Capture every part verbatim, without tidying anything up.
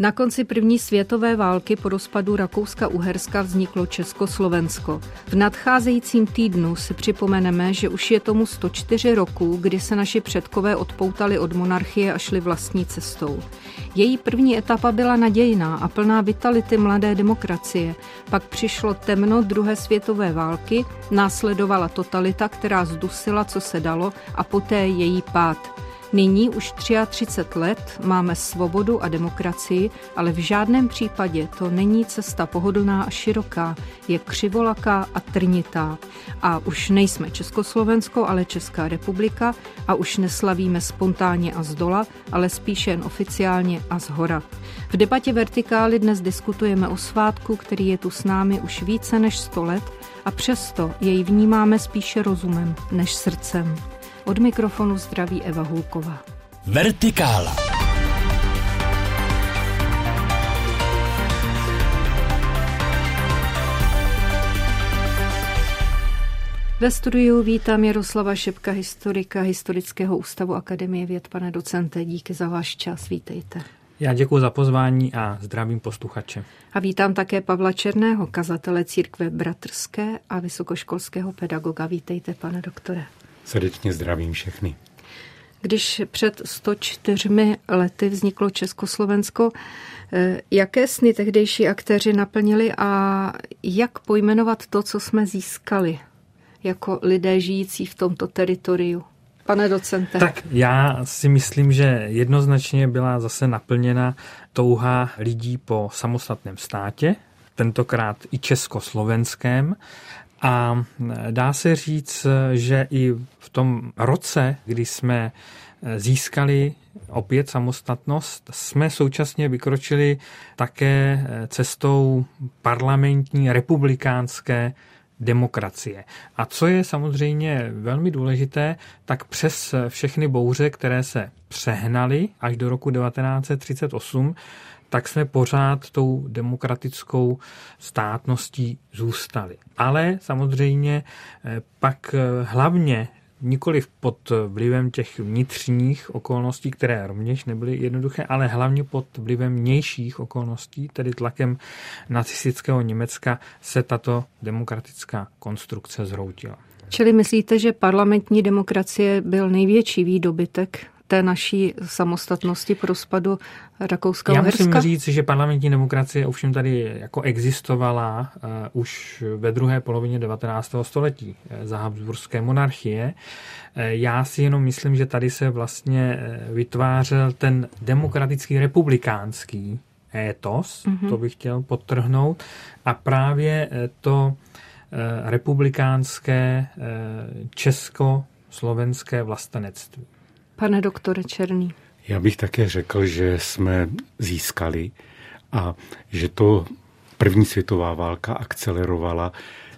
Na konci první světové války po rozpadu Rakouska-Uherska vzniklo Československo. V nadcházejícím týdnu si připomeneme, že už je tomu sto čtyři roků, kdy se naši předkové odpoutali od monarchie a šli vlastní cestou. Její první etapa byla nadějná a plná vitality mladé demokracie. Pak přišlo temno druhé světové války, následovala totalita, která zdusila, co se dalo, a poté její pád. Nyní už třicet tři let máme svobodu a demokracii, ale v žádném případě to není cesta pohodlná a široká, je křivolaká a trnitá. A už nejsme Československo, ale Česká republika a už neslavíme spontánně a zdola, ale spíše jen oficiálně a zhora. V debatě Vertikály dnes diskutujeme o svátku, který je tu s námi už více než sto let a přesto jej vnímáme spíše rozumem než srdcem. Od mikrofonu zdraví Eva Hulková. Vertikála. Ve studiu vítám Jaroslava Šepka, historika Historického ústavu Akademie věd. Pane docente, díky za váš čas, vítejte. Já děkuji za pozvání a zdravím posluchače. A vítám také Pavla Černého, kazatele Církve Bratrské a vysokoškolského pedagoga. Vítejte, pane doktore. Srdečně zdravím všechny. Když před sto čtyřmi lety vzniklo Československo, jaké sny tehdejší aktéři naplnili a jak pojmenovat to, co jsme získali jako lidé žijící v tomto teritoriu? Pane docente. Tak já si myslím, že jednoznačně byla zase naplněna touha lidí po samostatném státě, tentokrát i československém. A dá se říct, že i v tom roce, kdy jsme získali opět samostatnost, jsme současně vykročili také cestou parlamentní republikánské demokracie. A co je samozřejmě velmi důležité, tak přes všechny bouře, které se přehnaly až do roku devatenáct set třicet osm, tak jsme pořád tou demokratickou státností zůstali. Ale samozřejmě pak hlavně nikoliv pod vlivem těch vnitřních okolností, které rovněž nebyly jednoduché, ale hlavně pod vlivem vnějších okolností, tedy tlakem nacistického Německa, se tato demokratická konstrukce zhroutila. Čili myslíte, že parlamentní demokracie byl největší výdobytek té naší samostatnosti po rozpadu Rakouska-Uherska? Já musím říct, že parlamentní demokracie ovšem tady jako existovala uh, už ve druhé polovině devatenáctého století za habsburské monarchie. Já si jenom myslím, že tady se vlastně vytvářel ten demokratický republikánský étos, mm-hmm. to bych chtěl podtrhnout, a právě to uh, republikánské uh, česko-slovenské vlastenectví. Pane doktore Černý. Já bych také řekl, že jsme získali a že to první světová válka akcelerovala,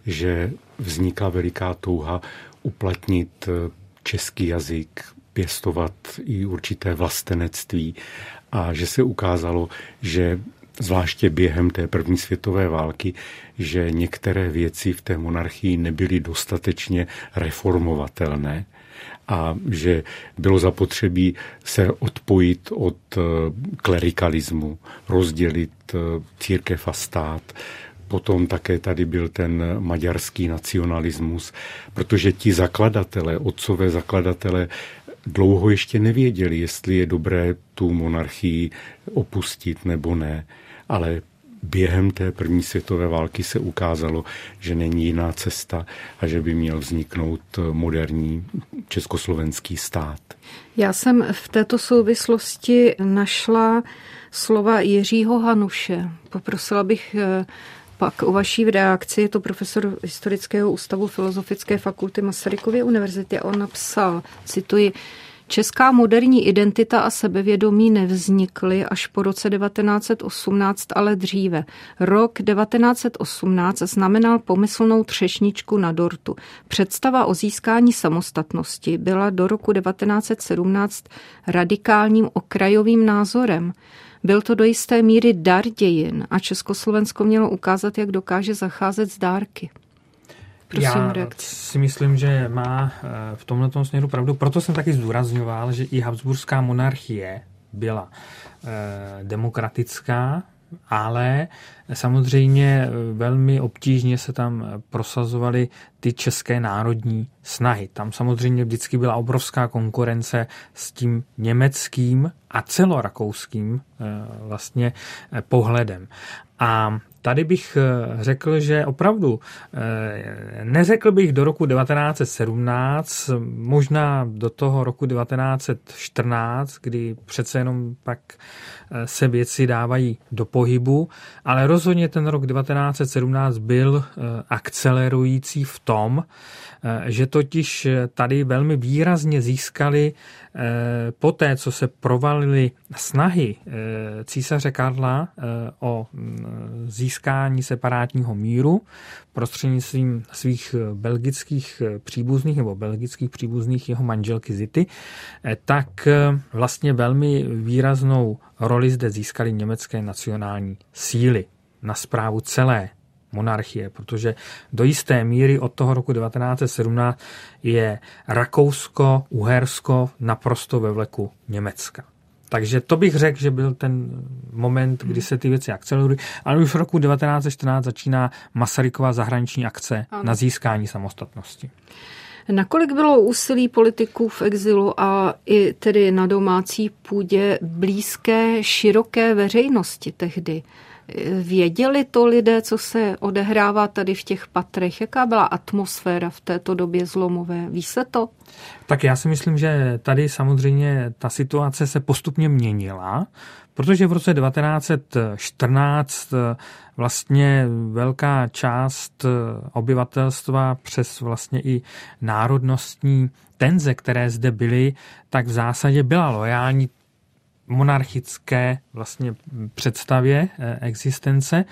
že vznikla veliká touha uplatnit český jazyk, pěstovat i určité vlastenectví a že se ukázalo, že zvláště během té první světové války, že některé věci v té monarchii nebyly dostatečně reformovatelné a že bylo zapotřebí se odpojit od klerikalismu, rozdělit církev a stát. Potom také tady byl ten maďarský nacionalismus, protože ti zakladatelé, otcové zakladatelé, dlouho ještě nevěděli, jestli je dobré tu monarchii opustit nebo ne, ale během té první světové války se ukázalo, že není jiná cesta a že by měl vzniknout moderní československý stát. Já jsem v této souvislosti našla slova Jiřího Hanuše. Poprosila bych pak o vaší reakci. Je to profesor Historického ústavu Filozofické fakulty Masarykovy univerzity. On napsal, cituji: Česká moderní identita a sebevědomí nevznikly až po roce devatenáct set osmnáct, ale dříve. Rok devatenáct set osmnáct znamenal pomyslnou třešničku na dortu. Představa o získání samostatnosti byla do roku devatenáct set sedmnáct radikálním okrajovým názorem. Byl to do jisté míry dar dějin a Československo mělo ukázat, jak dokáže zacházet s dárky. Prosím, já si myslím, že má v tomto směru pravdu. Proto jsem taky zdůrazňoval, že i habsburská monarchie byla demokratická, ale samozřejmě velmi obtížně se tam prosazovaly ty české národní snahy. Tam samozřejmě vždycky byla obrovská konkurence s tím německým a celorakouským vlastně pohledem. A tady bych řekl, že opravdu neřekl bych do roku devatenáct set sedmnáct, možná do toho roku devatenáct set čtrnáct, kdy přece jenom pak se věci dávají do pohybu, ale rozhodně ten rok devatenáct set sedmnáct byl akcelerující v tom, že totiž tady velmi výrazně získali po té, co se provalily snahy císaře Karla o získání separátního míru prostřednictvím svých belgických příbuzných nebo belgických příbuzných jeho manželky Zity, tak vlastně velmi výraznou roli zde získaly německé nacionální síly na správu celé monarchie, protože do jisté míry od toho roku devatenáct set sedmnáct je Rakousko-Uhersko naprosto ve vleku Německa. Takže to bych řekl, že byl ten moment, kdy se ty věci akcelerují. Ale už v roku devatenáct set čtrnáct začíná Masarykova zahraniční akce ano. na získání samostatnosti. Nakolik bylo úsilí politiků v exilu a i tedy na domácí půdě blízké široké veřejnosti tehdy? Věděli to lidé, co se odehrává tady v těch patrech? Jaká byla atmosféra v této době zlomové? Ví se to? Tak já si myslím, že tady samozřejmě ta situace se postupně měnila, protože v roce devatenáct set čtrnáct vlastně velká část obyvatelstva přes vlastně i národnostní tenze, které zde byly, tak v zásadě byla lojální monarchické vlastně představě existence,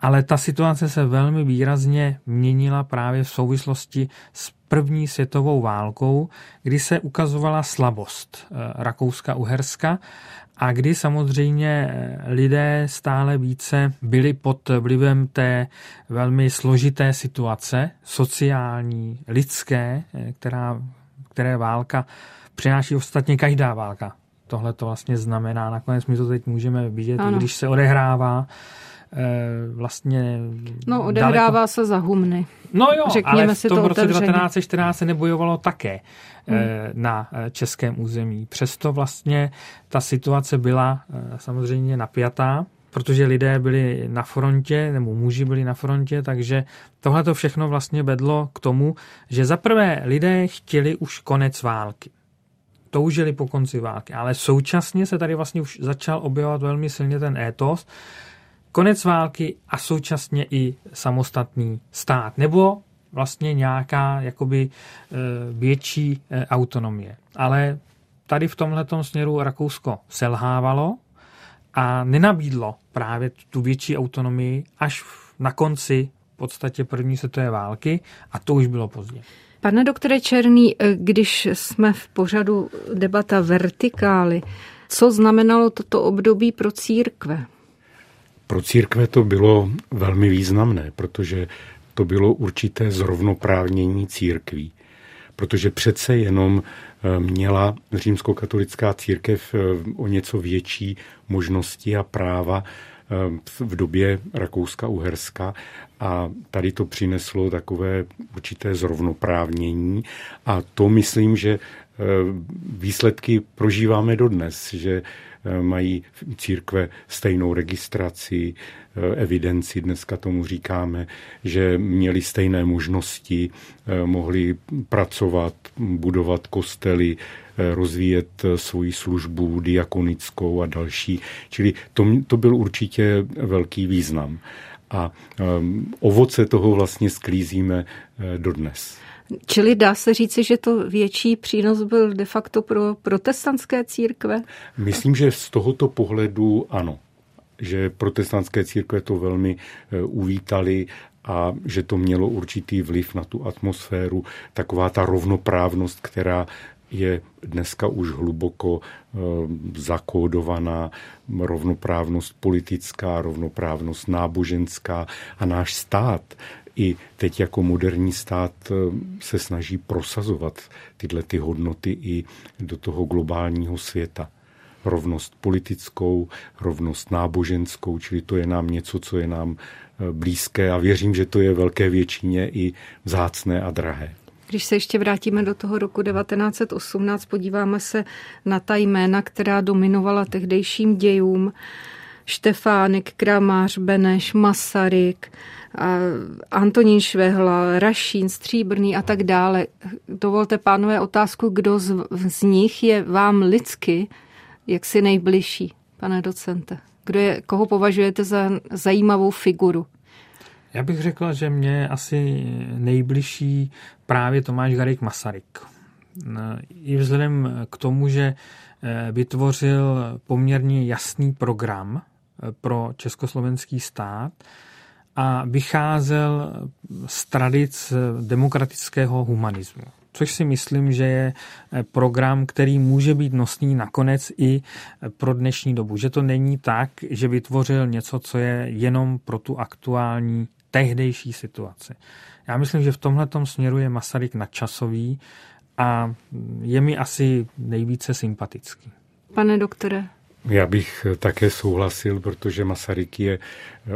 ale ta situace se velmi výrazně měnila právě v souvislosti s první světovou válkou, kdy se ukazovala slabost Rakouska-Uherska a kdy samozřejmě lidé stále více byli pod vlivem té velmi složité situace, sociální, lidské, která, které válka přináší, ostatně každá válka. Tohle to vlastně znamená, nakonec my to teď můžeme vidět, ano. když se odehrává vlastně... No, odehrává daleko... se za humny. No jo, řekněme ale v tom to roce otevřeně. devatenáct set čtrnáct se nebojovalo také hmm. na českém území. Přesto vlastně ta situace byla samozřejmě napjatá, protože lidé byli na frontě, nebo muži byli na frontě, takže tohle to všechno vlastně vedlo k tomu, že zaprvé lidé chtěli už konec války. Toužili po konci války, ale současně se tady vlastně už začal objevovat velmi silně ten étos. Konec války a současně i samostatný stát, nebo vlastně nějaká jakoby větší autonomie. Ale tady v tomhletom směru Rakousko selhávalo a nenabídlo právě tu větší autonomii až na konci v podstatě první světové války a to už bylo pozdě. Pane doktore Černý, když jsme v pořadu debata Vertikály, co znamenalo toto období pro církve? Pro církve to bylo velmi významné, protože to bylo určité zrovnoprávnění církví. Protože přece jenom měla římskokatolická církev o něco větší možnosti a práva v době Rakouska-Uherska a tady to přineslo takové určité zrovnoprávnění a to myslím, že výsledky prožíváme dodnes, že mají církve stejnou registraci, evidenci, dneska tomu říkáme, že měli stejné možnosti, mohli pracovat, budovat kostely, rozvíjet svoji službu diakonickou a další. Čili to, to byl určitě velký význam. A ovoce toho vlastně sklízíme dodnes. Čili dá se říci, že to větší přínos byl de facto pro protestantské církve? Myslím, že z tohoto pohledu ano. Že protestantské církve to velmi uvítali a že to mělo určitý vliv na tu atmosféru, taková ta rovnoprávnost, která je dneska už hluboko zakódovaná rovnoprávnost politická, rovnoprávnost náboženská a náš stát i teď jako moderní stát se snaží prosazovat tyhle ty hodnoty i do toho globálního světa. rovnost politickou, rovnost náboženskou, čili to je nám něco, co je nám blízké a věřím, že to je velké většině i vzácné a drahé. Když se ještě vrátíme do toho roku devatenáct set osmnáct, podíváme se na ta jména, která dominovala tehdejším dějům. Štefánik, Kramář, Beneš, Masaryk, Antonín Švehla, Rašín, Stříbrný a tak dále. Dovolte, pánové, otázku, kdo z, z nich je vám lidsky jaksi nejbližší, pane docente? Kdo je, koho považujete za zajímavou figuru? Já bych řekla, že mě je asi nejbližší právě Tomáš Garrigue Masaryk. I vzhledem k tomu, že vytvořil poměrně jasný program pro československý stát a vycházel z tradic demokratického humanismu, což si myslím, že je program, který může být nosný nakonec i pro dnešní dobu. Že to není tak, že vytvořil něco, co je jenom pro tu aktuální tehdejší situaci. Já myslím, že v tomhletom směru je Masaryk nadčasový a je mi asi nejvíce sympatický. Pane doktore. Já bych také souhlasil, protože Masaryk je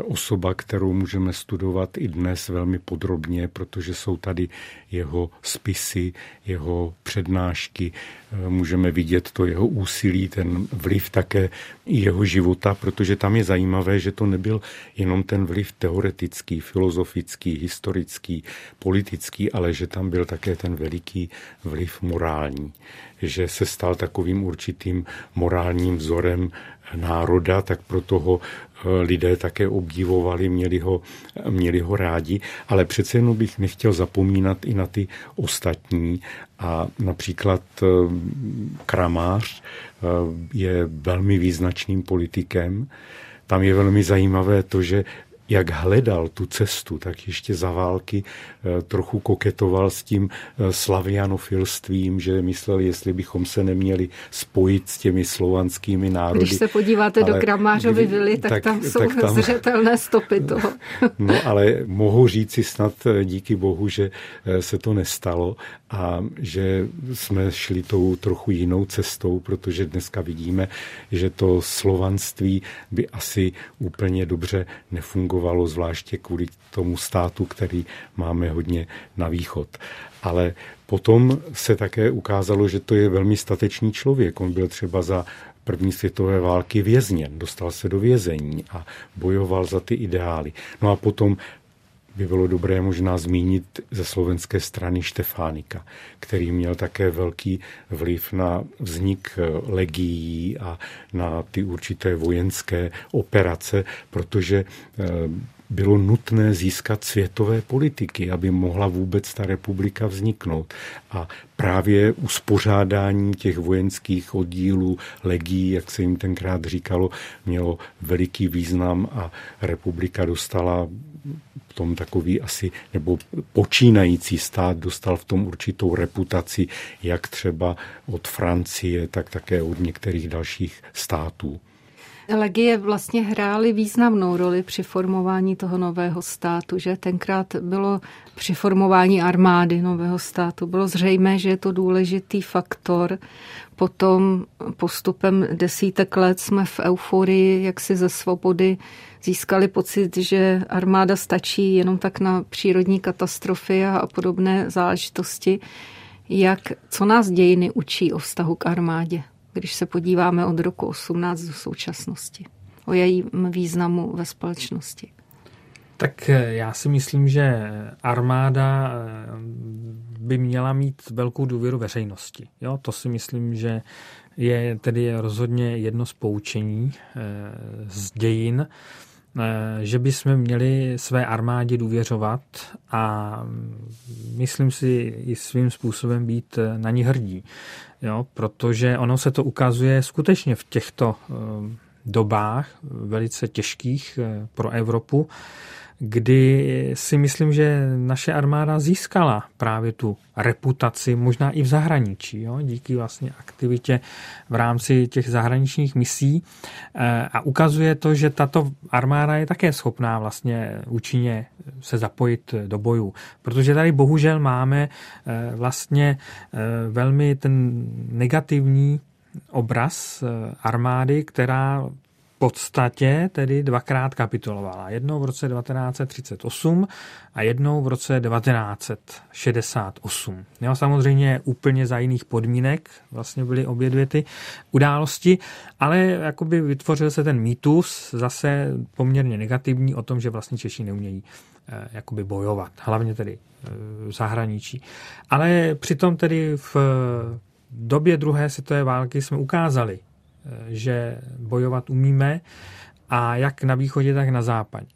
osoba, kterou můžeme studovat i dnes velmi podrobně, protože jsou tady jeho spisy, jeho přednášky, můžeme vidět to jeho úsilí, ten vliv také jeho života, protože tam je zajímavé, že to nebyl jenom ten vliv teoretický, filozofický, historický, politický, ale že tam byl také ten veliký vliv morální, že se stal takovým určitým morálním vzorem národa, tak proto ho lidé také obdivovali, měli ho, měli ho rádi, ale přece jenom bych nechtěl zapomínat i na ty ostatní a například Kramář je velmi význačným politikem. Tam je velmi zajímavé to, že jak hledal tu cestu, tak ještě za války trochu koketoval s tím slavianofilstvím, že myslel, jestli bychom se neměli spojit s těmi slovanskými národy. Když se podíváte ale do Kramářovy vily, tak, tak tam jsou tak tam, zřetelné stopy toho. No ale mohu říci snad díky bohu, že se to nestalo a že jsme šli tou trochu jinou cestou, protože dneska vidíme, že to slovanství by asi úplně dobře nefungovalo, zvláště kvůli tomu státu, který máme hodně na východ. Ale potom se také ukázalo, že to je velmi statečný člověk. On byl třeba za první světové války vězněn, dostal se do vězení a bojoval za ty ideály. No a potom by bylo dobré možná zmínit ze slovenské strany Štefánika, který měl také velký vliv na vznik legií a na ty určité vojenské operace, protože bylo nutné získat světové politiky, aby mohla vůbec ta republika vzniknout. A právě uspořádání těch vojenských oddílů, legií, jak se jim tenkrát říkalo, mělo veliký význam a republika dostala v tom takový asi, nebo počínající stát dostal v tom určitou reputaci, jak třeba od Francie, tak také od některých dalších států. Legie vlastně hrály významnou roli při formování toho nového státu, že tenkrát bylo při formování armády nového státu. Bylo zřejmé, že je to důležitý faktor. Potom postupem desítek let jsme v euforii jaksi ze svobody získali pocit, že armáda stačí jenom tak na přírodní katastrofy a podobné záležitosti. Jak, co nás dějiny učí o vztahu k armádě, když se podíváme od roku osmnáct do současnosti, o jejím významu ve společnosti? Tak já si myslím, že armáda by měla mít velkou důvěru veřejnosti. Jo, to si myslím, že je tedy rozhodně jedno z poučení z dějin, že bychom měli své armádě důvěřovat a myslím si i svým způsobem být na ní hrdí. Jo, protože ono se to ukazuje skutečně v těchto dobách velice těžkých pro Evropu, kdy si myslím, že naše armáda získala právě tu reputaci, možná i v zahraničí, jo, díky vlastně aktivitě v rámci těch zahraničních misí a ukazuje to, že tato armáda je také schopná vlastně účinně se zapojit do bojů, protože tady bohužel máme vlastně velmi ten negativní obraz armády, která v podstatě tedy dvakrát kapitulovala. Jednou v roce devatenáct set třicet osm a jednou v roce devatenáct set šedesát osm. Jo, samozřejmě úplně za jiných podmínek vlastně byly obě dvě ty události, ale jakoby vytvořil se ten mýtus, zase poměrně negativní, o tom, že vlastně Češi neumějí jakoby bojovat, hlavně tedy v zahraničí. Ale přitom tedy v době druhé světové války jsme ukázali, že bojovat umíme, a jak na východě, tak na západě.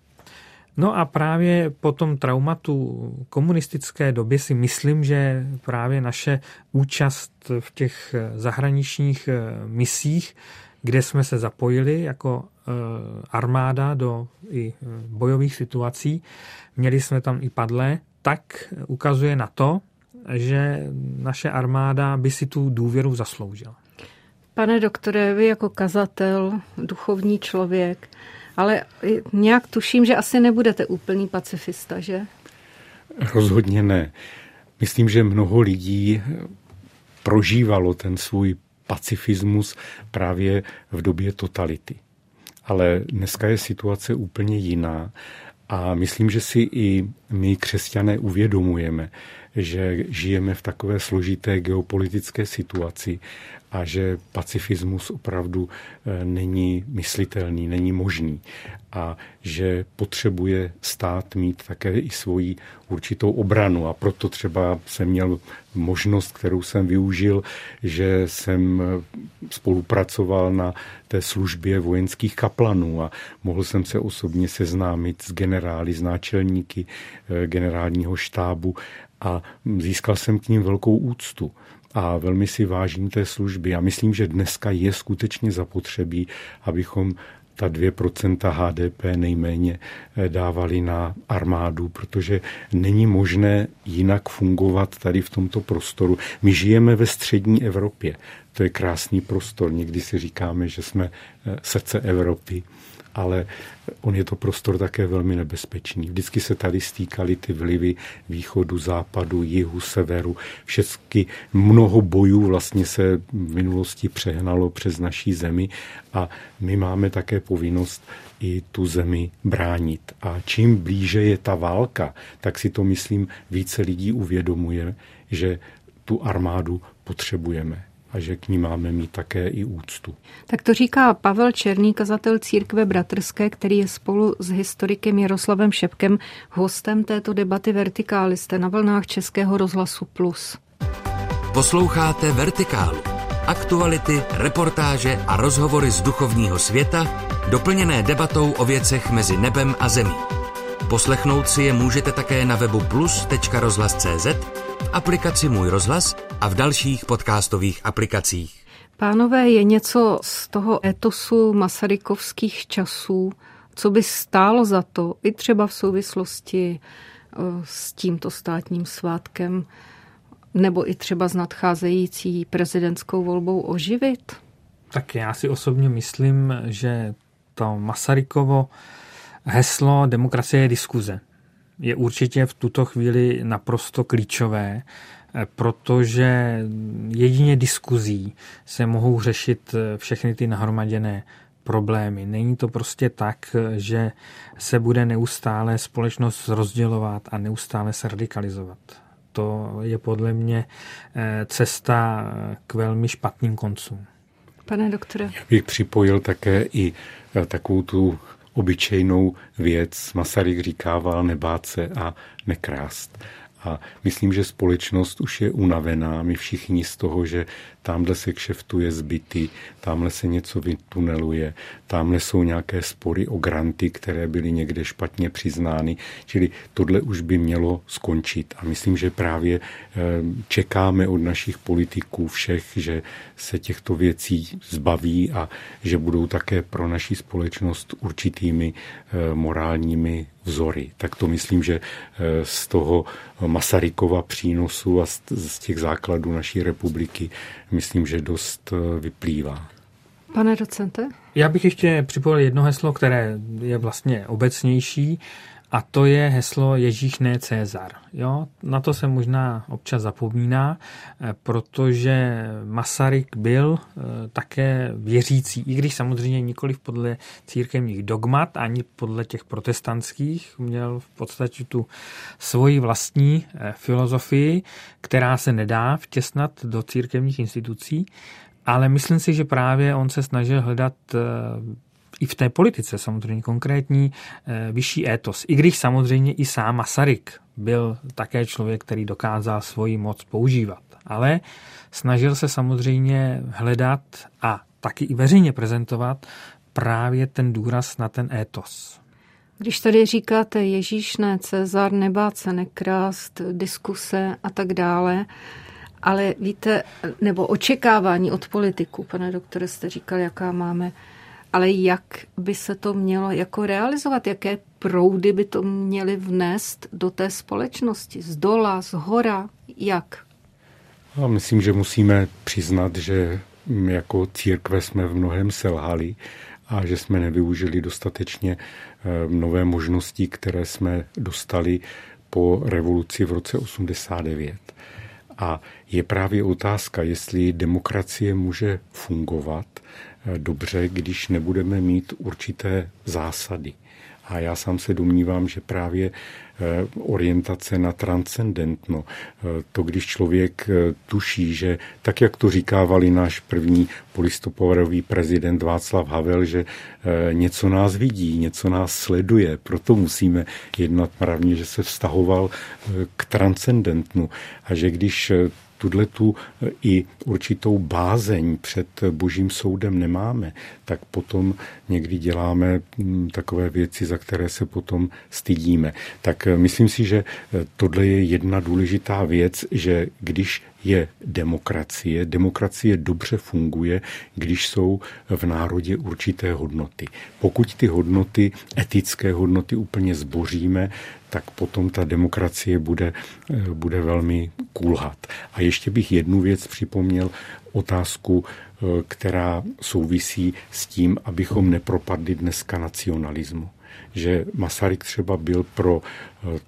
No a právě po tom traumatu komunistické doby si myslím, že právě naše účast v těch zahraničních misích, kde jsme se zapojili jako armáda do i bojových situací, měli jsme tam i padlé, tak ukazuje na to, že naše armáda by si tu důvěru zasloužila. Pane doktore, vy jako kazatel, duchovní člověk, ale nějak tuším, že asi nebudete úplný pacifista, že? Rozhodně ne. Myslím, že mnoho lidí prožívalo ten svůj pacifismus právě v době totality. Ale dneska je situace úplně jiná a myslím, že si i my, křesťané, uvědomujeme, že žijeme v takové složité geopolitické situaci a že pacifismus opravdu není myslitelný, není možný a že potřebuje stát mít také i svoji určitou obranu. A proto třeba jsem měl možnost, kterou jsem využil, že jsem spolupracoval na té službě vojenských kaplanů a mohl jsem se osobně seznámit s generály, s náčelníky generálního štábu a získal jsem k nim velkou úctu a velmi si vážím té služby. A myslím, že dneska je skutečně zapotřebí, abychom ta dvě procenta há dé pé nejméně dávali na armádu, protože není možné jinak fungovat tady v tomto prostoru. My žijeme ve střední Evropě. To je krásný prostor. Někdy si říkáme, že jsme srdce Evropy, ale on je to prostor také velmi nebezpečný. Vždycky se tady stýkaly ty vlivy východu, západu, jihu, severu. Všechny mnoho bojů vlastně se v minulosti přehnalo přes naší zemi a my máme také povinnost i tu zemi bránit. A čím blíže je ta válka, tak si to, myslím, více lidí uvědomuje, že tu armádu potřebujeme a že k ní máme mít také i úctu. Tak to říká Pavel Černý, kazatel Církve bratrské, který je spolu s historikem Jaroslavem Šepkem hostem této debaty Vertikály. Jste na vlnách Českého rozhlasu Plus. Posloucháte Vertikálu. Aktuality, reportáže a rozhovory z duchovního světa, doplněné debatou o věcech mezi nebem a zemí. Poslechnout si je můžete také na webu plus tečka rozhlas tečka cé zet, v aplikaci Můj rozhlas a v dalších podcastových aplikacích. Pánové, je něco z toho etosu masarykovských časů, co by stálo za to, i třeba v souvislosti s tímto státním svátkem, nebo i třeba s nadcházející prezidentskou volbou oživit? Tak já si osobně myslím, že to Masarykovo heslo demokracie je diskuze je určitě v tuto chvíli naprosto klíčové, protože jedině diskuzí se mohou řešit všechny ty nahromaděné problémy. Není to prostě tak, že se bude neustále společnost rozdělovat a neustále se radikalizovat. To je podle mě cesta k velmi špatným koncům. Pane doktore. Já bych připojil také i takovou tu obyčejnou věc. Masaryk říkával nebát se a nekrást. A myslím, že společnost už je unavená, my všichni z toho, že tamhle se kšeftuje zbyty, tamhle se něco vytuneluje, tamhle jsou nějaké spory o granty, které byly někde špatně přiznány. Čili tohle už by mělo skončit. A myslím, že právě čekáme od našich politiků všech, že se těchto věcí zbaví a že budou také pro naši společnost určitými morálními vzory. Tak to myslím, že z toho Masarykova přínosu a z těch základů naší republiky myslím, že dost vyplývá. Pane docente? Já bych ještě připojil jedno heslo, které je vlastně obecnější A to je heslo Ježíš, ne Cezar. Jo? Na to se možná občas zapomíná, protože Masaryk byl také věřící, i když samozřejmě nikoliv podle církevních dogmat, ani podle těch protestantských. Měl v podstatě tu svoji vlastní filozofii, která se nedá vtěsnat do církevních institucí, ale myslím si, že právě on se snažil hledat i v té politice samozřejmě konkrétní vyšší étos. I když samozřejmě i sám Masaryk byl také člověk, který dokázal svoji moc používat. Ale snažil se samozřejmě hledat a taky i veřejně prezentovat právě ten důraz na ten étos. Když tady říkáte Ježíš, ne Cezar, nebát se nekrást, diskuse a tak dále, ale víte, nebo očekávání od politiků, pane doktore, jste říkal, jaká máme, ale jak by se to mělo jako realizovat? Jaké proudy by to měly vnést do té společnosti? Z dola, z hora? Jak? A myslím, že musíme přiznat, že jako církve jsme v mnohém selhali a že jsme nevyužili dostatečně nové možnosti, které jsme dostali po revoluci v roce osmdesát devět. A je právě otázka, jestli demokracie může fungovat dobře, když nebudeme mít určité zásady. A já sám se domnívám, že právě orientace na transcendentno, to, když člověk tuší, že tak, jak to říkávali náš první polistopadový prezident Václav Havel, že něco nás vidí, něco nás sleduje, proto musíme jednat právně, že se vztahoval k transcendentnu a že když tuhle tu i určitou bázeň před božím soudem nemáme, tak potom někdy děláme takové věci, za které se potom stydíme. Tak myslím si, že tohle je jedna důležitá věc, že když je demokracie, demokracie dobře funguje, když jsou v národě určité hodnoty. Pokud ty hodnoty, etické hodnoty úplně zboříme, tak potom ta demokracie bude, bude velmi kulhat. A ještě bych jednu věc připomněl, otázku, která souvisí s tím, abychom nepropadli dneska nacionalismu. Že Masaryk třeba byl pro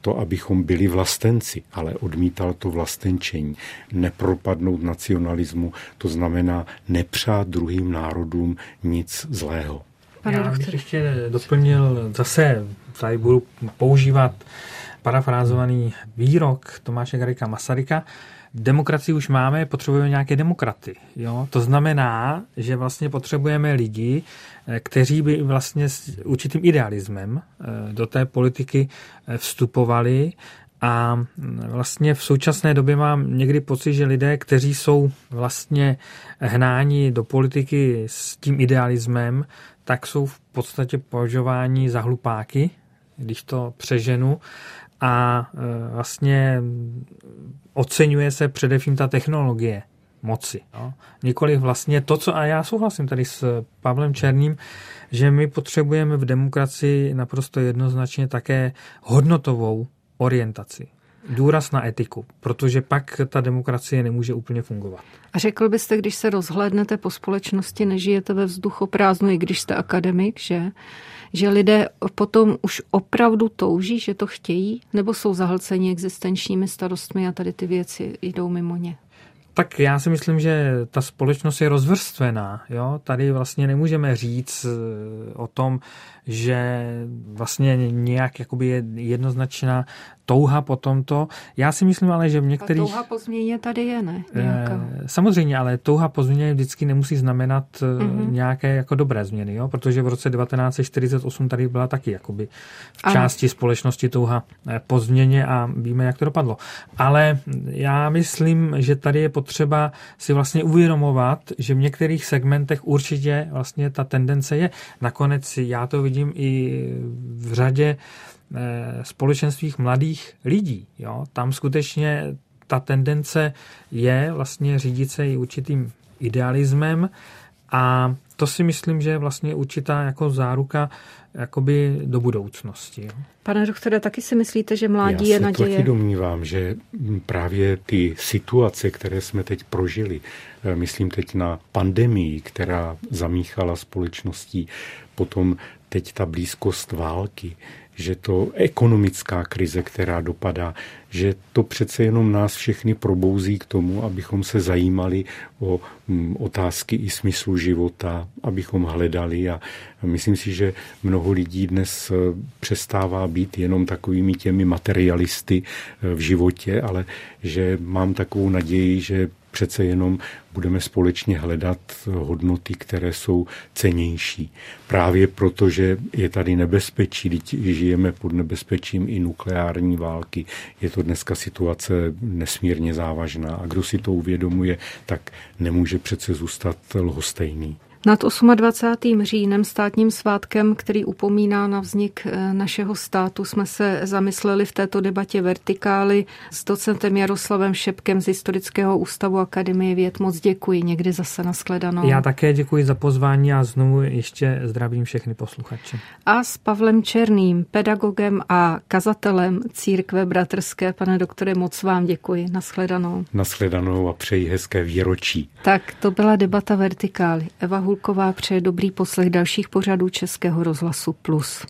to, abychom byli vlastenci, ale odmítal to vlastenčení. Nepropadnout nacionalismu, to znamená nepřát druhým národům nic zlého. Já bych ještě doplnil, zase tady budu používat parafrázovaný výrok Tomáše Garrigua Masaryka, demokracii už máme, potřebujeme nějaké demokraty. Jo? To znamená, že vlastně potřebujeme lidi, kteří by vlastně s určitým idealismem do té politiky vstupovali. A vlastně v současné době mám někdy pocit, že lidé, kteří jsou vlastně hnáni do politiky s tím idealismem, tak jsou v podstatě považováni za hlupáky, když to přeženu. A vlastně oceňuje se především ta technologie moci. No. Nikoliv vlastně to, co, a já souhlasím tady s Pavlem Černým, že my potřebujeme v demokracii naprosto jednoznačně také hodnotovou orientaci. Důraz na etiku, protože pak ta demokracie nemůže úplně fungovat. A řekl byste, když se rozhlédnete po společnosti, nežijete ve vzduchoprázdnu, i když jste akademik, že, že lidé potom už opravdu touží, že to chtějí, nebo jsou zahlceni existenčními starostmi a tady ty věci jdou mimo ně? Tak já si myslím, že ta společnost je rozvrstvená. Jo? Tady vlastně nemůžeme říct o tom, že vlastně nějak jakoby je jednoznačná touha po tomto. Já si myslím ale, že v některých... A touha po změně tady je, ne? Nějaká. Samozřejmě, ale touha po změně vždycky nemusí znamenat mm-hmm. nějaké jako dobré změny, jo? Protože v roce devatenáct set čtyřicet osm tady byla taky jakoby v části ano. společnosti touha po změně a víme, jak to dopadlo. Ale já myslím, že tady je potřeba si vlastně uvědomovat, že v některých segmentech určitě vlastně ta tendence je. Nakonec já to vidím i v řadě společenstvích mladých lidí. Jo? Tam skutečně ta tendence je vlastně řídit se i určitým idealismem a to si myslím, že je vlastně určitá jako záruka jakoby do budoucnosti. Jo? Pane doktore, taky si myslíte, že mládí je naděje? Já se taky domnívám, že právě ty situace, které jsme teď prožili, myslím teď na pandemii, která zamíchala společností, potom teď ta blízkost války, že to ekonomická krize, která dopadá, že to přece jenom nás všechny probouzí k tomu, abychom se zajímali o otázky i smyslu života, abychom hledali, a myslím si, že mnoho lidí dnes přestává být jenom takovými těmi materialisty v životě, ale že mám takovou naději, že přece jenom budeme společně hledat hodnoty, které jsou cennější. Právě proto, že je tady nebezpečí, žijeme pod nebezpečím i nukleární války. Je to dneska situace nesmírně závažná a kdo si to uvědomuje, tak nemůže přece zůstat lhostejný. Nad dvacátým osmým říjnem, státním svátkem, který upomíná na vznik našeho státu, jsme se zamysleli v této debatě Vertikály s docentem Jaroslavem Šepkem z Historického ústavu Akademie věd. Moc děkuji, někdy zase nashledanou. Já také děkuji za pozvání a znovu ještě zdravím všechny posluchače. A s Pavlem Černým, pedagogem a kazatelem Církve Bratrské. Pane doktore, moc vám děkuji. Nashledanou. Nashledanou a přeji hezké výročí. Tak to byla debata Vertikály. Eva Hulková přeje dobrý poslech dalších pořadů Českého rozhlasu Plus.